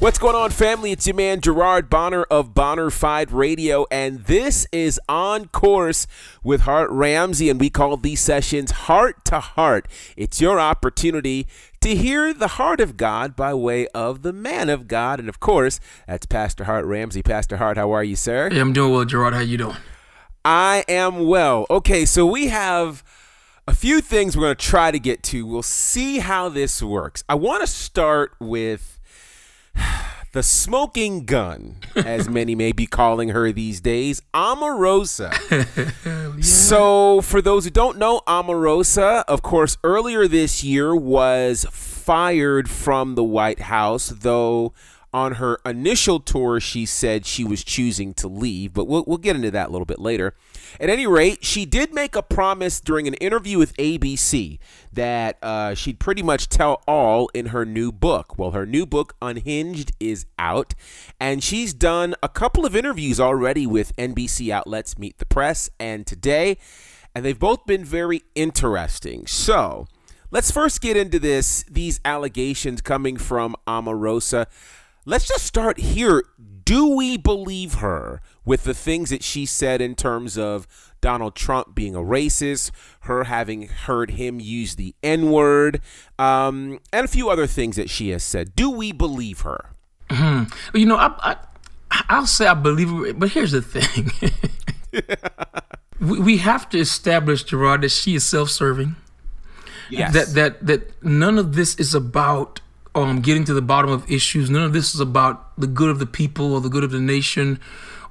What's going on, family? It's your man, Gerard Bonner of Bonnafide Radio, and this is On Course with Hart Ramsey, and we call these sessions Heart to Heart. It's your opportunity to hear the heart of God by way of the man of God. And of course, that's Pastor Hart Ramsey. Pastor Hart, how are you, sir? Hey, I'm doing well, Gerard. How you doing? I am well. Okay, so we have a few things we're going to try to get to. We'll see how this works. I want to start with the smoking gun, as many may be calling her these days, Omarosa. Yeah. So for those who don't know, Omarosa, of course, earlier this year was fired from the White House, though on her initial tour, she said she was choosing to leave. But we'll get into that a little bit later. At any rate, she did make a promise during an interview with ABC that she'd pretty much tell all in her new book. Well, her new book, Unhinged, is out. And she's done a couple of interviews already with NBC outlets, Meet the Press, and Today. And they've both been very interesting. So let's first get into these allegations coming from Omarosa. Let's just start here. Do we believe her with the things that she said in terms of Donald Trump being a racist, her having heard him use the N-word, and a few other things that she has said? Do we believe her? Mm-hmm. You know, I'll say I believe her, but here's the thing. We have to establish, Gerard, that she is self-serving. Yes. That none of this is about getting to the bottom of issues. None of this is about the good of the people or the good of the nation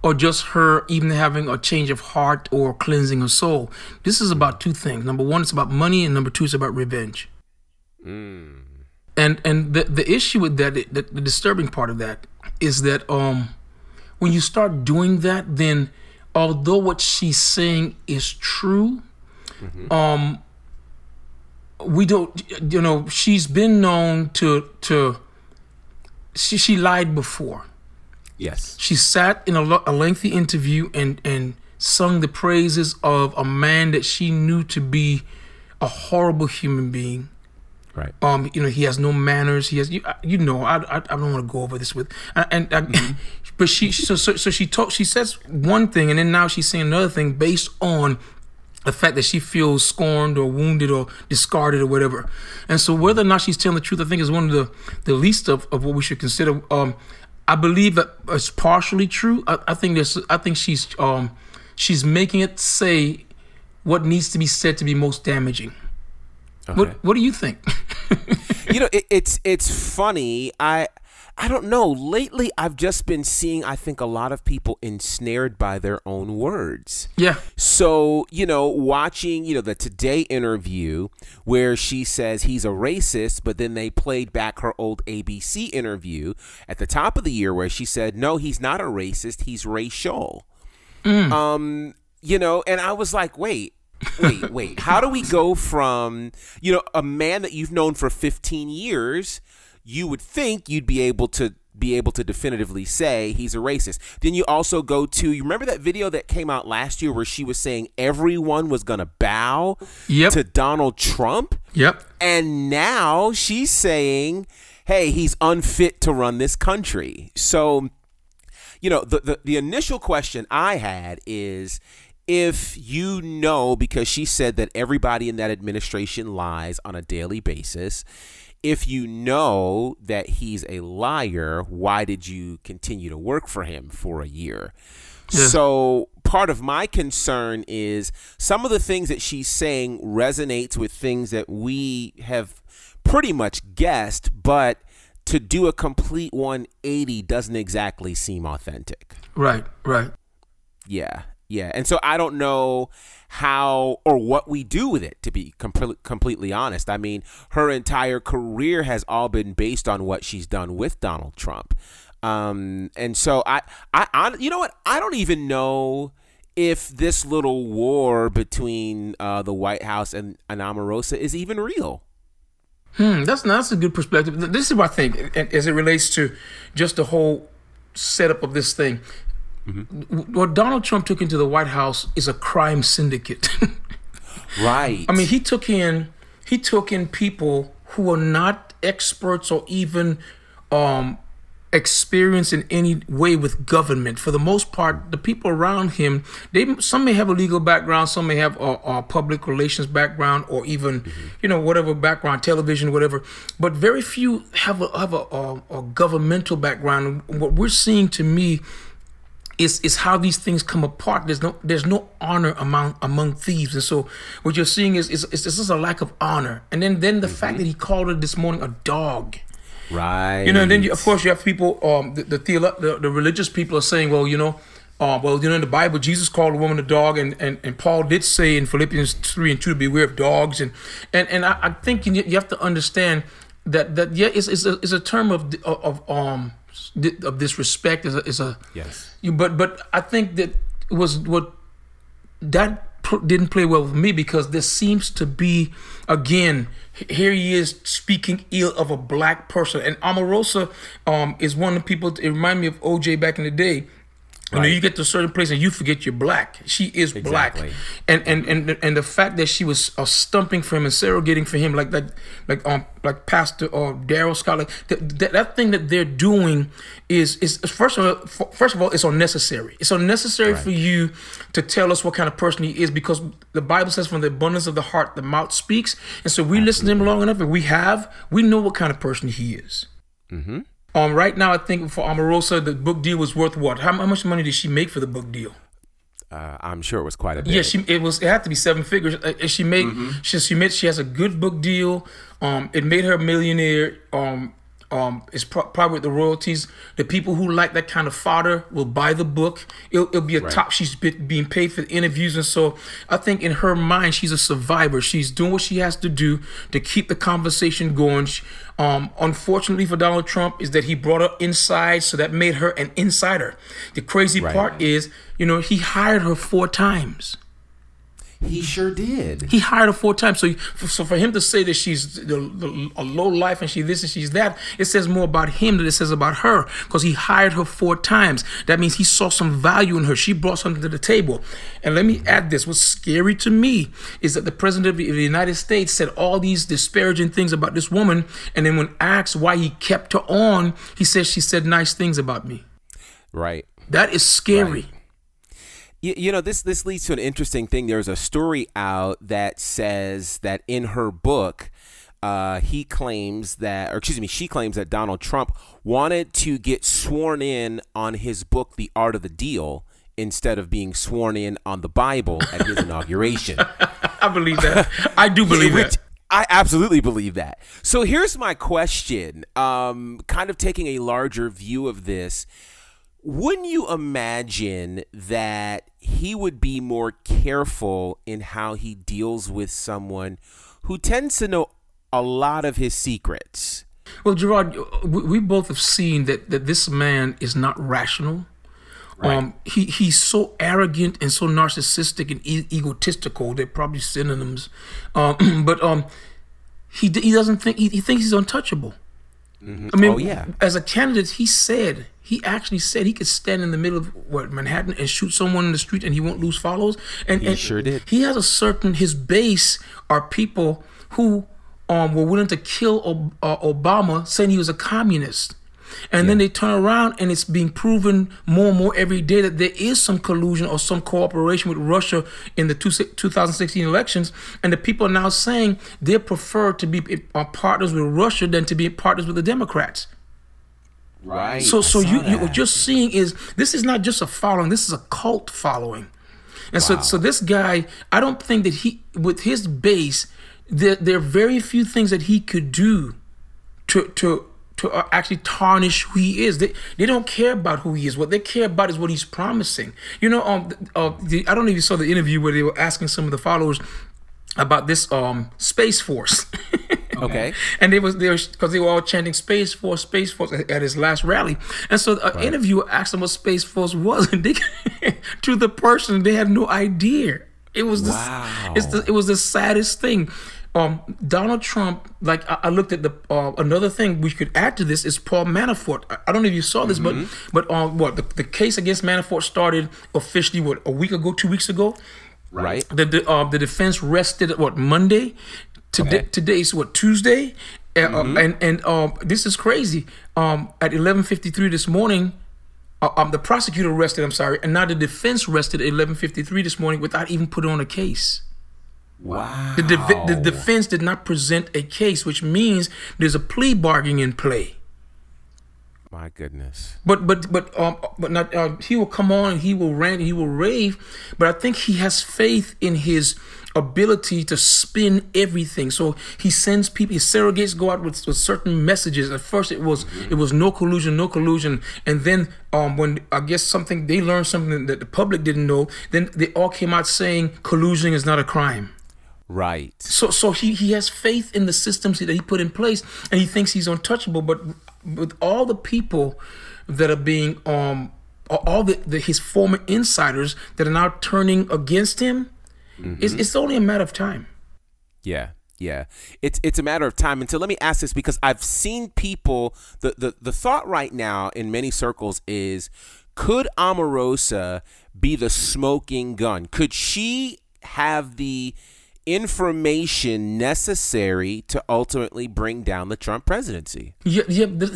or just her even having a change of heart or cleansing her soul. This is about two things. Number one, it's about money, and number two, it's about revenge. Mm. And the issue with that, the disturbing part of that is that when you start doing that, then although what she's saying is true, mm-hmm. We don't, you know, she's been known she lied before. Yes. She sat in a lengthy interview and sung the praises of a man that she knew to be a horrible human being. Right. You know, he has no manners. He has, I don't want to go over this with, mm-hmm. But she, so she says one thing and then now she's saying another thing based on the fact that she feels scorned or wounded or discarded or whatever. And so whether or not she's telling the truth, I think is one of the least of what we should consider. I believe that it's partially true. I think she's making it say what needs to be said to be most damaging. Okay. What do you think? You know, it's funny. I don't know. Lately, I've just been seeing, I think, a lot of people ensnared by their own words. Yeah. So, you know, watching, you know, the Today interview where she says he's a racist, but then they played back her old ABC interview at the top of the year where she said, no, he's not a racist. He's racial. Mm. You know, and I was like, wait, how do we go from, you know, a man that you've known for 15 years you would think you'd be able to definitively say he's a racist. Then you also go to, you remember that video that came out last year where she was saying everyone was going to bow to Donald Trump? Yep. And now she's saying, hey, he's unfit to run this country. So, you know, the initial question I had is, if you know, because she said that everybody in that administration lies on a daily basis, if you know that he's a liar, why did you continue to work for him for a year? Yeah. So part of my concern is some of the things that she's saying resonates with things that we have pretty much guessed, but to do a complete 180 doesn't exactly seem authentic. Right. Yeah. Yeah. And so I don't know how or what we do with it, to be completely honest. I mean, her entire career has all been based on what she's done with Donald Trump. And so I you know what? I don't even know if this little war between the White House and Omarosa is even real. That's a good perspective. This is what I think as it relates to just the whole setup of this thing. Mm-hmm. What Donald Trump took into the White House is a crime syndicate. Right. I mean, he took in people who are not experts or even experienced in any way with government. For the most part, the people around him, some may have a legal background, some may have a public relations background, or even whatever background, television, whatever. But very few have a governmental background. What we're seeing, to me, is how these things come apart. There's no honor among thieves, and so what you're seeing is this is a lack of honor. And then the fact that he called her this morning a dog. Right. You know, and then of course you have people. The religious people are saying, in the Bible, Jesus called a woman a dog, and Paul did say in Philippians 3:2 to beware of dogs, and I think you have to understand that it's a term of disrespect is a yes. But I think that was what that. Didn't play well with me, because this seems to be, again, here he is speaking ill of a black person. And Omarosa is one of the people, it reminded me of OJ back in the day. Right. You know, you get to a certain place and you forget you're black. She is exactly. Black. And the fact that she was stumping for him and surrogating for him like Pastor Darryl Scott, that thing that they're doing is first of all it's unnecessary. It's unnecessary for you to tell us what kind of person he is, because the Bible says from the abundance of the heart the mouth speaks. And so we listen to him long enough, and we know what kind of person he is. Mm-hmm. Right now, I think for Omarosa, the book deal was worth what? How much money did she make for the book deal? I'm sure it was quite a bit. Yeah, it had to be seven figures. She made she has a good book deal. It made her a millionaire. It's probably the royalties. The people who like that kind of fodder will buy the book. It'll be a top. She's being paid for the interviews, and so I think in her mind she's a survivor. She's doing what she has to do to keep the conversation going. Unfortunately for Donald Trump is that he brought her inside, so that made her an insider. The crazy part is, he hired her 4 times. He sure did. He hired her 4 times. So for him to say that she's a low life and she this and she's that, it says more about him than it says about her, because he hired her 4 times. That means he saw some value in her. She brought something to the table. And let me add this. What's scary to me is that the president of the United States said all these disparaging things about this woman. And then when asked why he kept her on, he says she said nice things about me. Right. That is scary. Right. You know, this leads to an interesting thing. There's a story out that says that in her book, she claims that Donald Trump wanted to get sworn in on his book, The Art of the Deal, instead of being sworn in on the Bible at his inauguration. I believe that. I do believe that. I absolutely believe that. So here's my question, kind of taking a larger view of this. Wouldn't you imagine that he would be more careful in how he deals with someone who tends to know a lot of his secrets? Well, Gerard, we both have seen that this man is not rational. Right. He's so arrogant and so narcissistic and egotistical. They're probably synonyms. But he doesn't think he thinks he's untouchable. Mm-hmm. I mean, as a candidate, he actually said he could stand in the middle of Manhattan and shoot someone in the street and he won't lose followers. And he sure did. He has his base are people who were willing to kill Obama, saying he was a communist. And then they turn around and it's being proven more and more every day that there is some collusion or some cooperation with Russia in the 2016 elections. And the people are now saying they prefer to be partners with Russia than to be partners with the Democrats. Right. So what you're seeing is this is not just a following. This is a cult following. And so this guy, I don't think that with his base, there are very few things that he could do to to actually tarnish who he is. They don't care about who he is. What they care about is what he's promising. You know, I don't know if you saw the interview where they were asking some of the followers about this Space Force. Okay. And they were because they were all chanting Space Force at his last rally. And so an interviewer asked him what Space Force was, and they, to the person, they had no idea. It was it was the saddest thing. Donald Trump, like I looked at the another thing we could add to this is Paul Manafort. I don't know if you saw this, but what the case against Manafort started officially a week ago, 2 weeks ago, right? The defense rested Monday. Today is Tuesday, and this is crazy. At 11:53 this morning. The prosecutor rested, and now the defense rested at 11:53 this morning without even putting on a case. Wow. The defense did not present a case, which means there's a plea bargain in play. My goodness. But he will come on and he will rant and he will rave, but I think he has faith in his ability to spin everything. So he sends people, his surrogates go out with certain messages. At first it was no collusion, and then when I guess they learned something that the public didn't know, then they all came out saying collusion is not a crime. Right. So he has faith in the systems that he put in place, and he thinks he's untouchable, but with all the people that are being, all his former insiders that are now turning against him, it's only a matter of time. Yeah, it's a matter of time. And so let me ask this, because I've seen people, the thought right now in many circles is, could Omarosa be the smoking gun? Could she have the information necessary to ultimately bring down the Trump presidency? Yeah.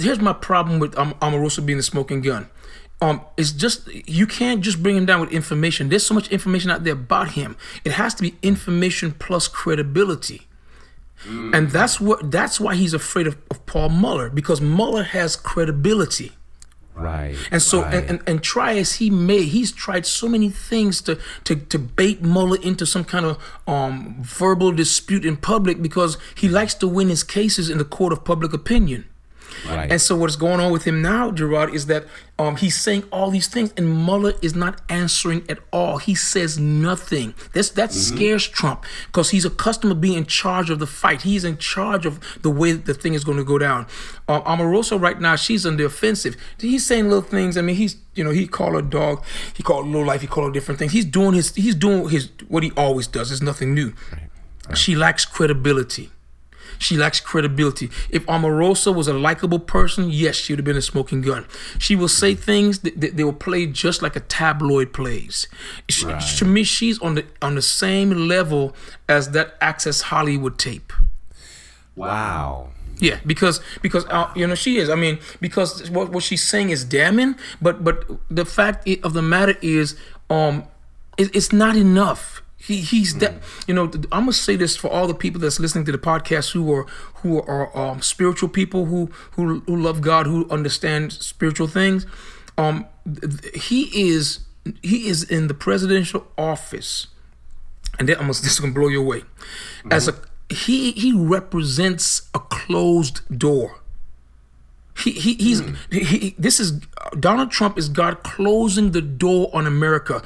Here's my problem with Omarosa being the smoking gun. It's just, you can't just bring him down with information. There's so much information out there about him. It has to be information plus credibility. And that's why he's afraid of Paul Mueller, because Mueller has credibility. Right. And so, and try as he may, he's tried so many things to bait Mueller into some kind of verbal dispute in public, because he likes to win his cases in the court of public opinion. Right. And so what's going on with him now, Gerard, is that he's saying all these things and Mueller is not answering at all. He says nothing. That scares Trump, because he's accustomed to being in charge of the fight. He's in charge of the way the thing is going to go down. Omarosa right now, she's on the offensive. He's saying little things. I mean, he called her dog, he called low life, he called her different things. He's doing his what he always does. There's nothing new. Right. She lacks credibility. If Omarosa was a likable person, yes, she would have been a smoking gun. She will say things that they will play just like a tabloid plays. Right. To me, she's on the same level as that Access Hollywood tape. Wow. Yeah, because you know, she is. I mean, because what she's saying is damning, but the fact of the matter is, it's not enough. He's that, you know. I'm gonna say this for all the people that's listening to the podcast who are spiritual people who love God, who understand spiritual things. He is in the presidential office, and this is gonna blow you away. He represents a closed door. Donald Trump is God closing the door on America,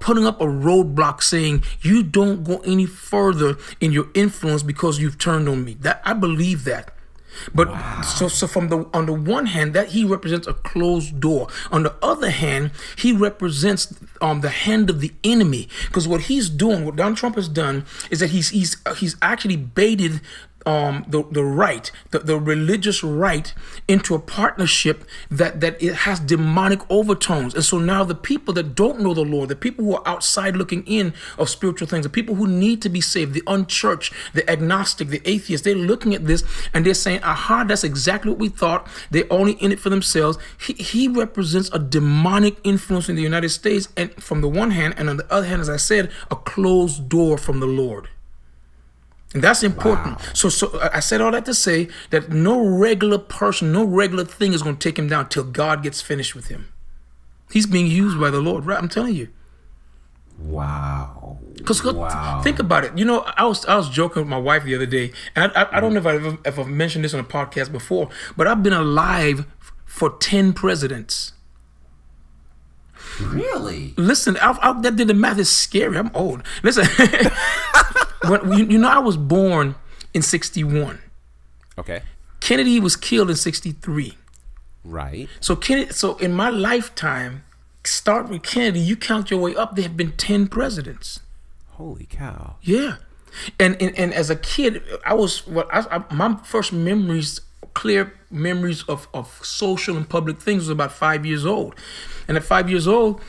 putting up a roadblock saying you don't go any further in your influence because you've turned on me. That I believe that. But wow. So from on the one hand, that he represents a closed door. On the other hand, he represents the hand of the enemy, because what Donald Trump has done is that he's actually baited the right, the religious right, into a partnership that it has demonic overtones. And so now the people that don't know the Lord, the people who are outside looking in of spiritual things, the people who need to be saved, the unchurched, the agnostic, the atheist, they're looking at this and they're saying, aha, that's exactly what we thought. They're only in it for themselves. He represents a demonic influence in the United States, and from the one hand, and on the other hand, as I said, a closed door from the Lord. And that's important. Wow. So I said all that to say that no regular person, no regular thing is going to take him down till God gets finished with him. He's being used by the Lord, right? I'm telling you. Wow. Because think about it. You know, I was joking with my wife the other day, and I don't know if I've mentioned this on a podcast before, but I've been alive for 10 presidents. Really? Listen, that did the math is scary. I'm old. Listen, you know, I was born in 1961. Okay. Kennedy was killed in 1963. Right. So Kennedy. So in my lifetime, start with Kennedy, you count your way up, there have been 10 presidents. Holy cow. Yeah. And as a kid, my first memories, clear memories of social and public things, was about 5 years old. And at 5 years old,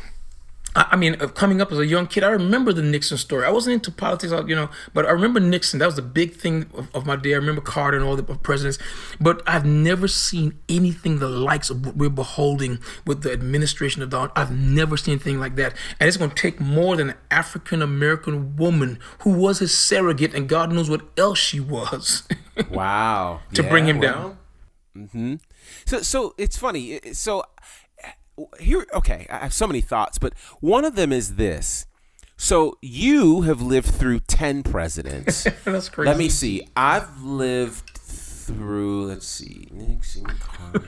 coming up as a young kid, I remember the Nixon story. I wasn't into politics, but I remember Nixon. That was the big thing of my day. I remember Carter and all the presidents. But I've never seen anything the likes of what we're beholding with the administration of Donald. I've never seen anything like that. And it's going to take more than an African-American woman who was his surrogate, and God knows what else she was. Wow. Bring him down. Mm-hmm. So it's funny. So... Here, okay, I have so many thoughts, but one of them is this. So you have lived through 10 presidents. That's crazy. Let me see. I've lived through, let's see, Nixon, Carter,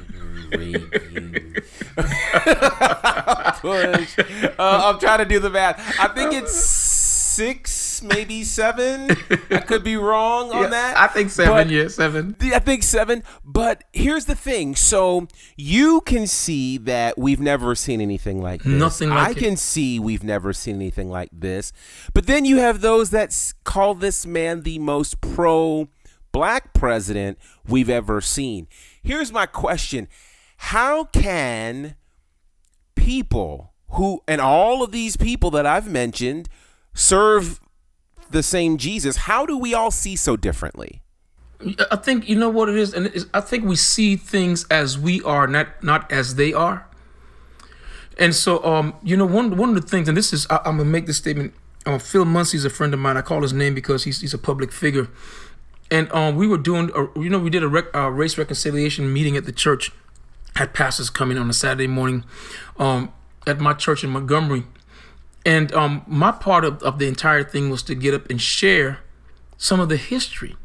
Reagan, Bush. I'm trying to do the math. I think it's 6, maybe 7. I could be wrong on that. I think 7. I think 7. But here's the thing. So you can see that we've never seen anything like this. Nothing like I can see we've never seen anything like this. But then you have those that call this man the most pro-black president we've ever seen. Here's my question. How can people who, and all of these people that I've mentioned, serve the same Jesus? How do we all see so differently? I think you know what it is, and I think we see things as we are, not as they are. And so, one of the things, and this is, I'm gonna make this statement. Phil Munsey is a friend of mine. I call his name because he's a public figure, and we did a race reconciliation meeting at the church. Had pastors coming on a Saturday morning, at my church in Montgomery. And my part of the entire thing was to get up and share some of the history.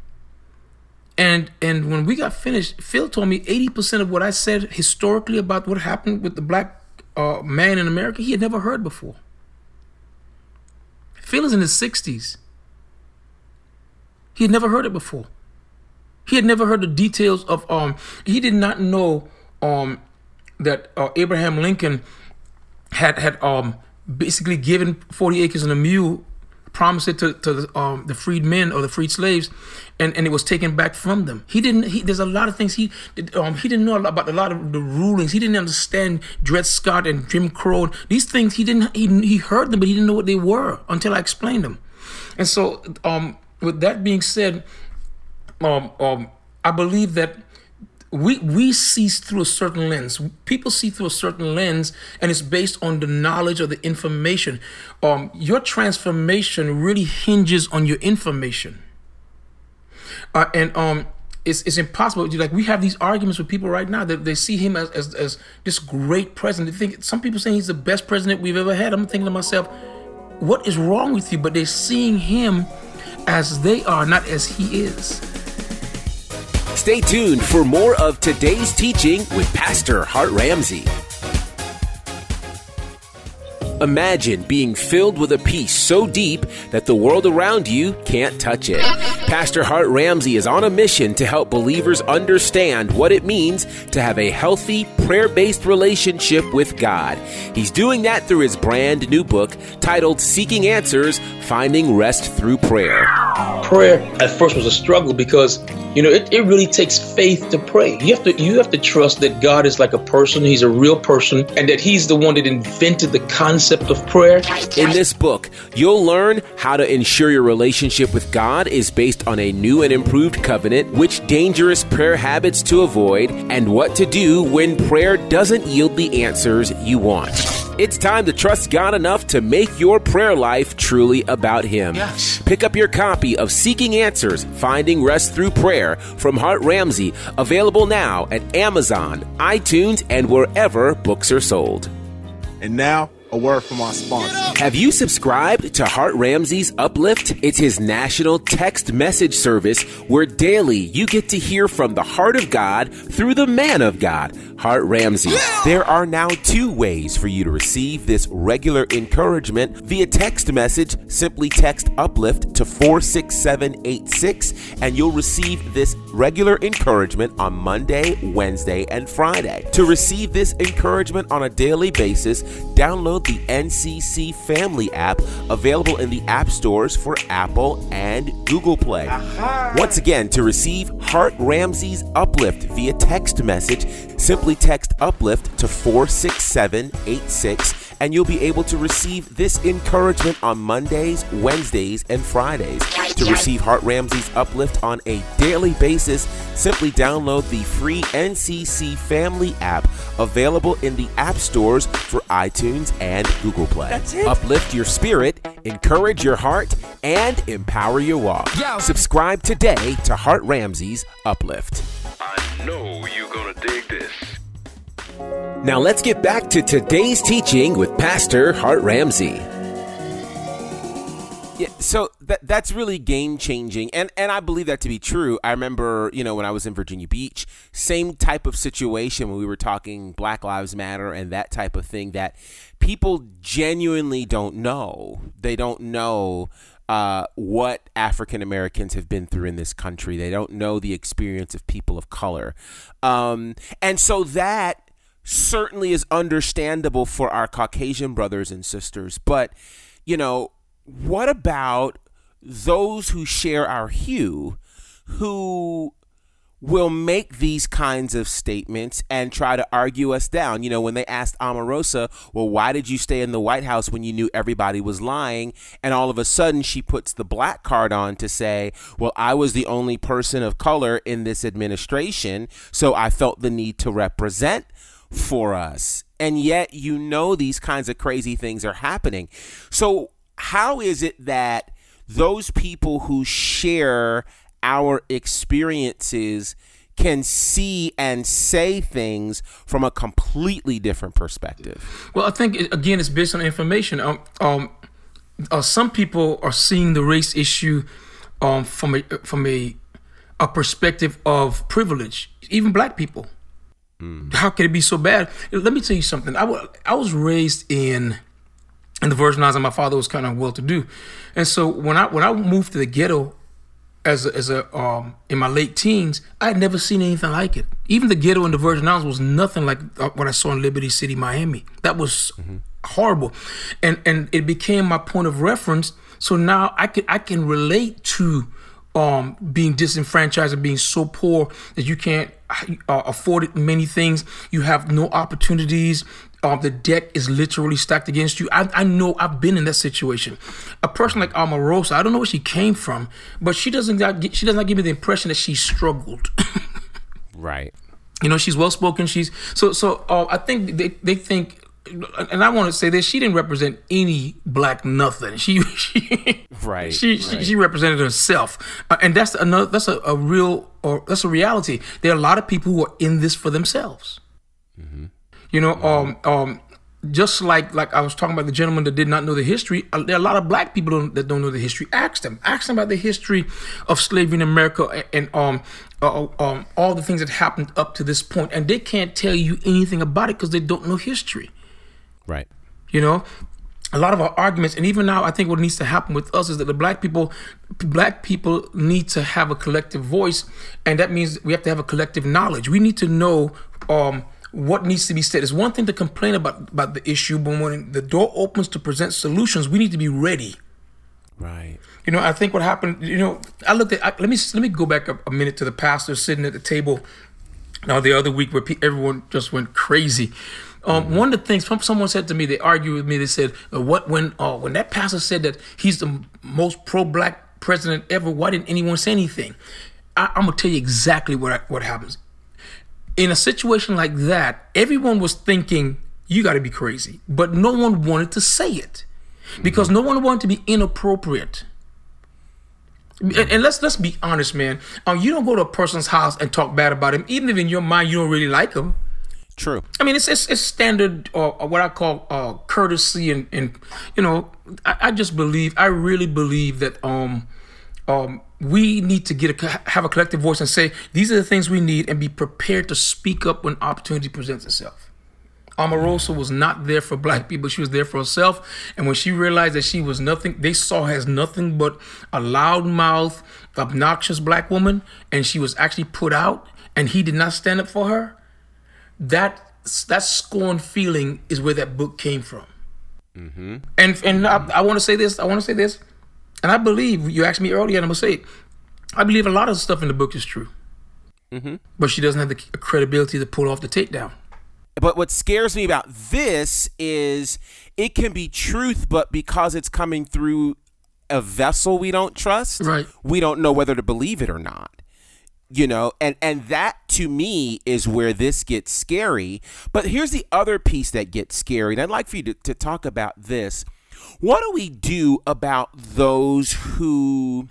And when we got finished, Phil told me 80% of what I said historically about what happened with the black man in America, he had never heard before. Phil is in his 60s. He had never heard it before. He had never heard the details of, he did not know that Abraham Lincoln had basically given 40 acres and a mule, promised it to the freed men or the freed slaves, and it was taken back from them. There's a lot of things he didn't know about, a lot of the rulings. He didn't understand Dred Scott and Jim Crow. These things he heard them, but he didn't know what they were until I explained them. And so with that being said, I believe that We see through a certain lens. People see through a certain lens, and it's based on the knowledge or the information. Your transformation really hinges on your information. It's impossible. Like, we have these arguments with people right now that they see him as this great president. They think, some people saying he's the best president we've ever had. I'm thinking to myself, what is wrong with you? But they're seeing him as they are, not as he is. Stay tuned for more of today's teaching with Pastor Hart Ramsey. Imagine being filled with a peace so deep that the world around you can't touch it. Pastor Hart Ramsey is on a mission to help believers understand what it means to have a healthy, prayer-based relationship with God. He's doing that through his brand new book titled Seeking Answers, Finding Rest Through Prayer. Prayer at first was a struggle because, you know, it really takes faith to pray. You have to trust that God is like a person, he's a real person, and that he's the one that invented the concept of prayer. In this book, you'll learn how to ensure your relationship with God is based on a new and improved covenant, which dangerous prayer habits to avoid, and what to do when prayer doesn't yield the answers you want. It's time to trust God enough to make your prayer life truly about Him. Yes. Pick up your copy of Seeking Answers, Finding Rest Through Prayer from Hart Ramsey, available now at Amazon, iTunes, and wherever books are sold. And now, a word from our sponsor. Have you subscribed to Hart Ramsey's Uplift? It's his national text message service where daily you get to hear from the heart of God through the man of God, Hart Ramsey. There are now 2 ways for you to receive this regular encouragement via text message. Simply text Uplift to 46786 and you'll receive this regular encouragement on Monday, Wednesday, and Friday. To receive this encouragement on a daily basis, download the NCC Family app, available in the app stores for Apple and Google Play. Once again, to receive Hart Ramsey's Uplift via text message, simply text Uplift to 46786 and you'll be able to receive this encouragement on Mondays, Wednesdays, and Fridays. To receive Hart Ramsey's Uplift on a daily basis, simply download the free NCC Family app, available in the app stores for iTunes and Google Play. That's it. Uplift your spirit, encourage your heart, and empower your walk. Yo. Subscribe today to Hart Ramsey's Uplift. I know you're going to dig this. Now let's get back to today's teaching with Pastor Hart Ramsey. Yeah, so that's really game-changing, and I believe that to be true. I remember, when I was in Virginia Beach, same type of situation when we were talking Black Lives Matter and that type of thing, that people genuinely don't know. They don't know what African Americans have been through in this country. They don't know the experience of people of color. And so that certainly is understandable for our Caucasian brothers and sisters. But, what about those who share our hue, who will make these kinds of statements and try to argue us down? When they asked Omarosa, well, why did you stay in the White House when you knew everybody was lying? And all of a sudden she puts the black card on to say, well, I was the only person of color in this administration, so I felt the need to represent for us. And yet, these kinds of crazy things are happening. So how is it that those people who share our experiences can see and say things from a completely different perspective? Well, I think, again, it's based on information. Some people are seeing the race issue from a perspective of privilege, even black people. Mm. How can it be so bad? Let me tell you something. I was raised in the Virgin Islands, and my father was kind of well-to-do, and so when I moved to the ghetto in my late teens, I had never seen anything like it. Even the ghetto in the Virgin Islands was nothing like what I saw in Liberty City, Miami. That was horrible, and it became my point of reference. So now I can relate to being disenfranchised and being so poor that you can't afford many things. You have no opportunities. The deck is literally stacked against you. I know, I've been in that situation. A person like Omarosa, I don't know where she came from, but she does not give me the impression that she struggled. Right. She's well spoken. She's so I think they think. And I want to say this: she didn't represent any black nothing. She represented herself, and that's another. That's a reality. There are a lot of people who are in this for themselves. Mm-hmm. Just like I was talking about the gentleman that did not know the history. There are a lot of black people that don't know the history. Ask them about the history of slavery in America and all the things that happened up to this point, and they can't tell you anything about it because they don't know history. Right. A lot of our arguments, and even now, I think what needs to happen with us is that the black people need to have a collective voice, and that means we have to have a collective knowledge. We need to know what needs to be said. It's one thing to complain about the issue, but when the door opens to present solutions, we need to be ready. Right. I think what happened. I looked at. Let me go back a minute to the pastor sitting at the table. Now the other week where everyone just went crazy. One of the things someone said to me, they argued with me. They said, when that pastor said that he's the most pro-black president ever, why didn't anyone say anything? I'm gonna tell you exactly what happens. In a situation like that, everyone was thinking you got to be crazy, but no one wanted to say it because no one wanted to be inappropriate. And let's be honest, man. You don't go to a person's house and talk bad about him, even if in your mind you don't really like him. True. I mean, it's standard or what I call courtesy, and you know, I just believe, I really believe that we need to have a collective voice and say these are the things we need, and be prepared to speak up when opportunity presents itself. Omarosa was not there for black people. She was there for herself. And when she realized that she was nothing, they saw her as nothing but a loudmouth, obnoxious black woman, and she was actually put out, and he did not stand up for her. That scorn feeling is where that book came from. Mm-hmm. And I want to say this. And I believe, you asked me earlier, and I'm going to say it, I believe a lot of the stuff in the book is true. Mm-hmm. But she doesn't have the credibility to pull off the takedown. But what scares me about this is it can be truth, but because it's coming through a vessel we don't trust, right, we don't know whether to believe it or not. You know, and that to me is where this gets scary. But here's the other piece that gets scary, and I'd like for you to talk about this. What do we do about those who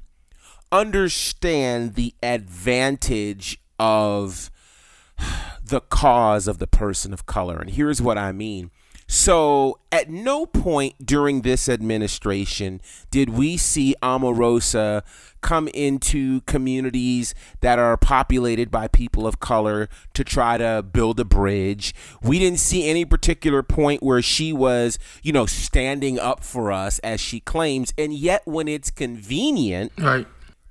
understand the advantage of the cause of the person of color? And here's what I mean. So at no point during this administration did we see Omarosa come into communities that are populated by people of color to try to build a bridge. We didn't see any particular point where she was, you know, standing up for us as she claims. And yet when it's convenient, right,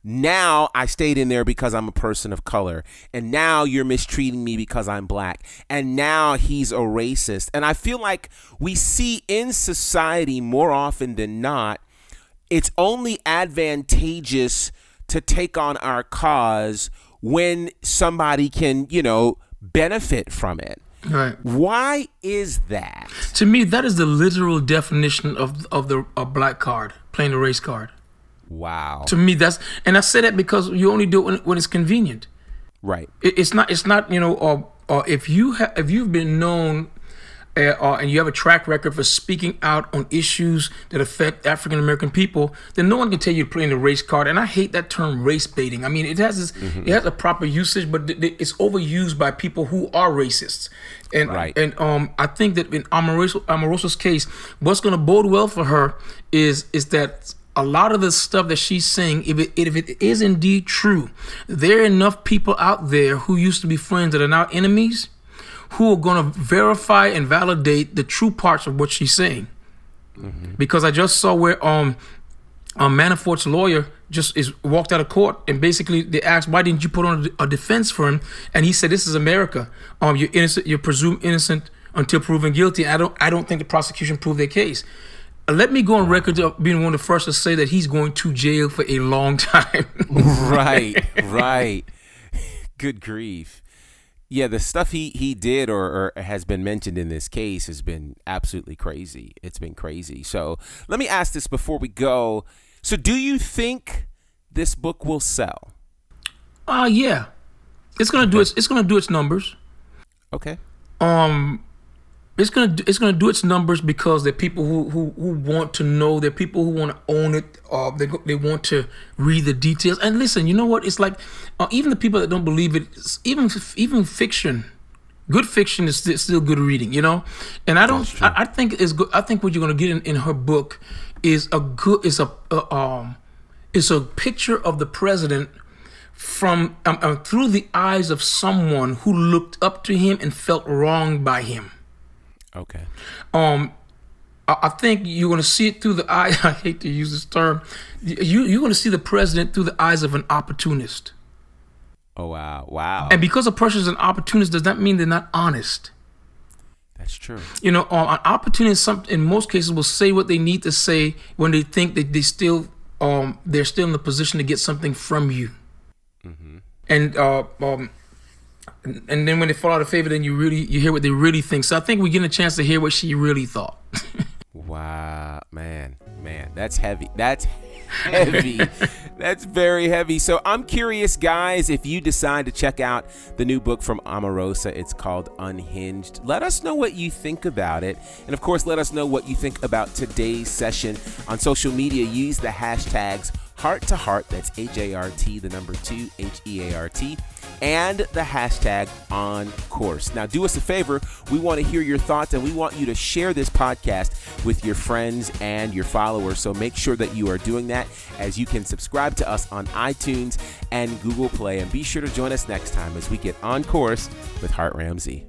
now I stayed in there because I'm a person of color, and now you're mistreating me because I'm black, and now he's a racist. And I feel like we see in society more often than not, it's only advantageous to take on our cause when somebody can, you know, benefit from it. Right. Why is that? To me, that is the literal definition of a black card, playing the race card. Wow. To me, that's, and I say that because you only do it when it's convenient. Right. It's not. You know, or if you've been known, and you have a track record for speaking out on issues that affect African American people, then no one can tell you to play in the race card. And I hate that term, race baiting. I mean, it has a proper usage, but it's overused by people who are racists. And right. And I think that in Omarosa's case, what's going to bode well for her is that a lot of the stuff that she's saying, if it is indeed true, there are enough people out there who used to be friends that are now enemies who are going to verify and validate the true parts of what she's saying. Mm-hmm. Because I just saw where Manafort's lawyer just walked out of court, and basically they asked, why didn't you put on a defense for him? And he said, this is America. You're innocent. You're presumed innocent until proven guilty. I don't think the prosecution proved their case. Let me go on record of being one of the first to say that he's going to jail for a long time. Right. Good grief. Yeah, the stuff he did or has been mentioned in this case has been absolutely crazy. It's been crazy. So let me ask this before we go. So do you think this book will sell? Yeah. It's going to do its numbers. Okay. It's gonna do its numbers because there are people who want to know. There are people who want to own it. They want to read the details. And listen, you know what? It's like even the people that don't believe it, even fiction, good fiction is still good reading. You know, and I don't. I think it's good. I think what you're gonna get in her book is a picture of the president from through the eyes of someone who looked up to him and felt wronged by him. Okay. I think you're going to see it through the eye. I hate to use this term. You're going to see the president through the eyes of an opportunist. Oh, wow. Wow. And because a person is an opportunist does not mean they're not honest. That's true. You know, an opportunist in most cases will say what they need to say when they think that they're still in the position to get something from you. Mm-hmm. And then when they fall out of favor, then you hear what they really think. So I think we're getting a chance to hear what she really thought. Wow, man, that's heavy. That's very heavy. So I'm curious, guys, if you decide to check out the new book from Omarosa, it's called Unhinged. Let us know what you think about it. And of course, let us know what you think about today's session. On social media, use the hashtags Heart to Heart. That's H-A-R-T, the number 2, H-E-A-R-T, and the hashtag On Course. Now, do us a favor. We want to hear your thoughts, and we want you to share this podcast with your friends and your followers. So make sure that you are doing that, as you can subscribe to us on iTunes and Google Play. And be sure to join us next time as we get On Course with Hart Ramsey.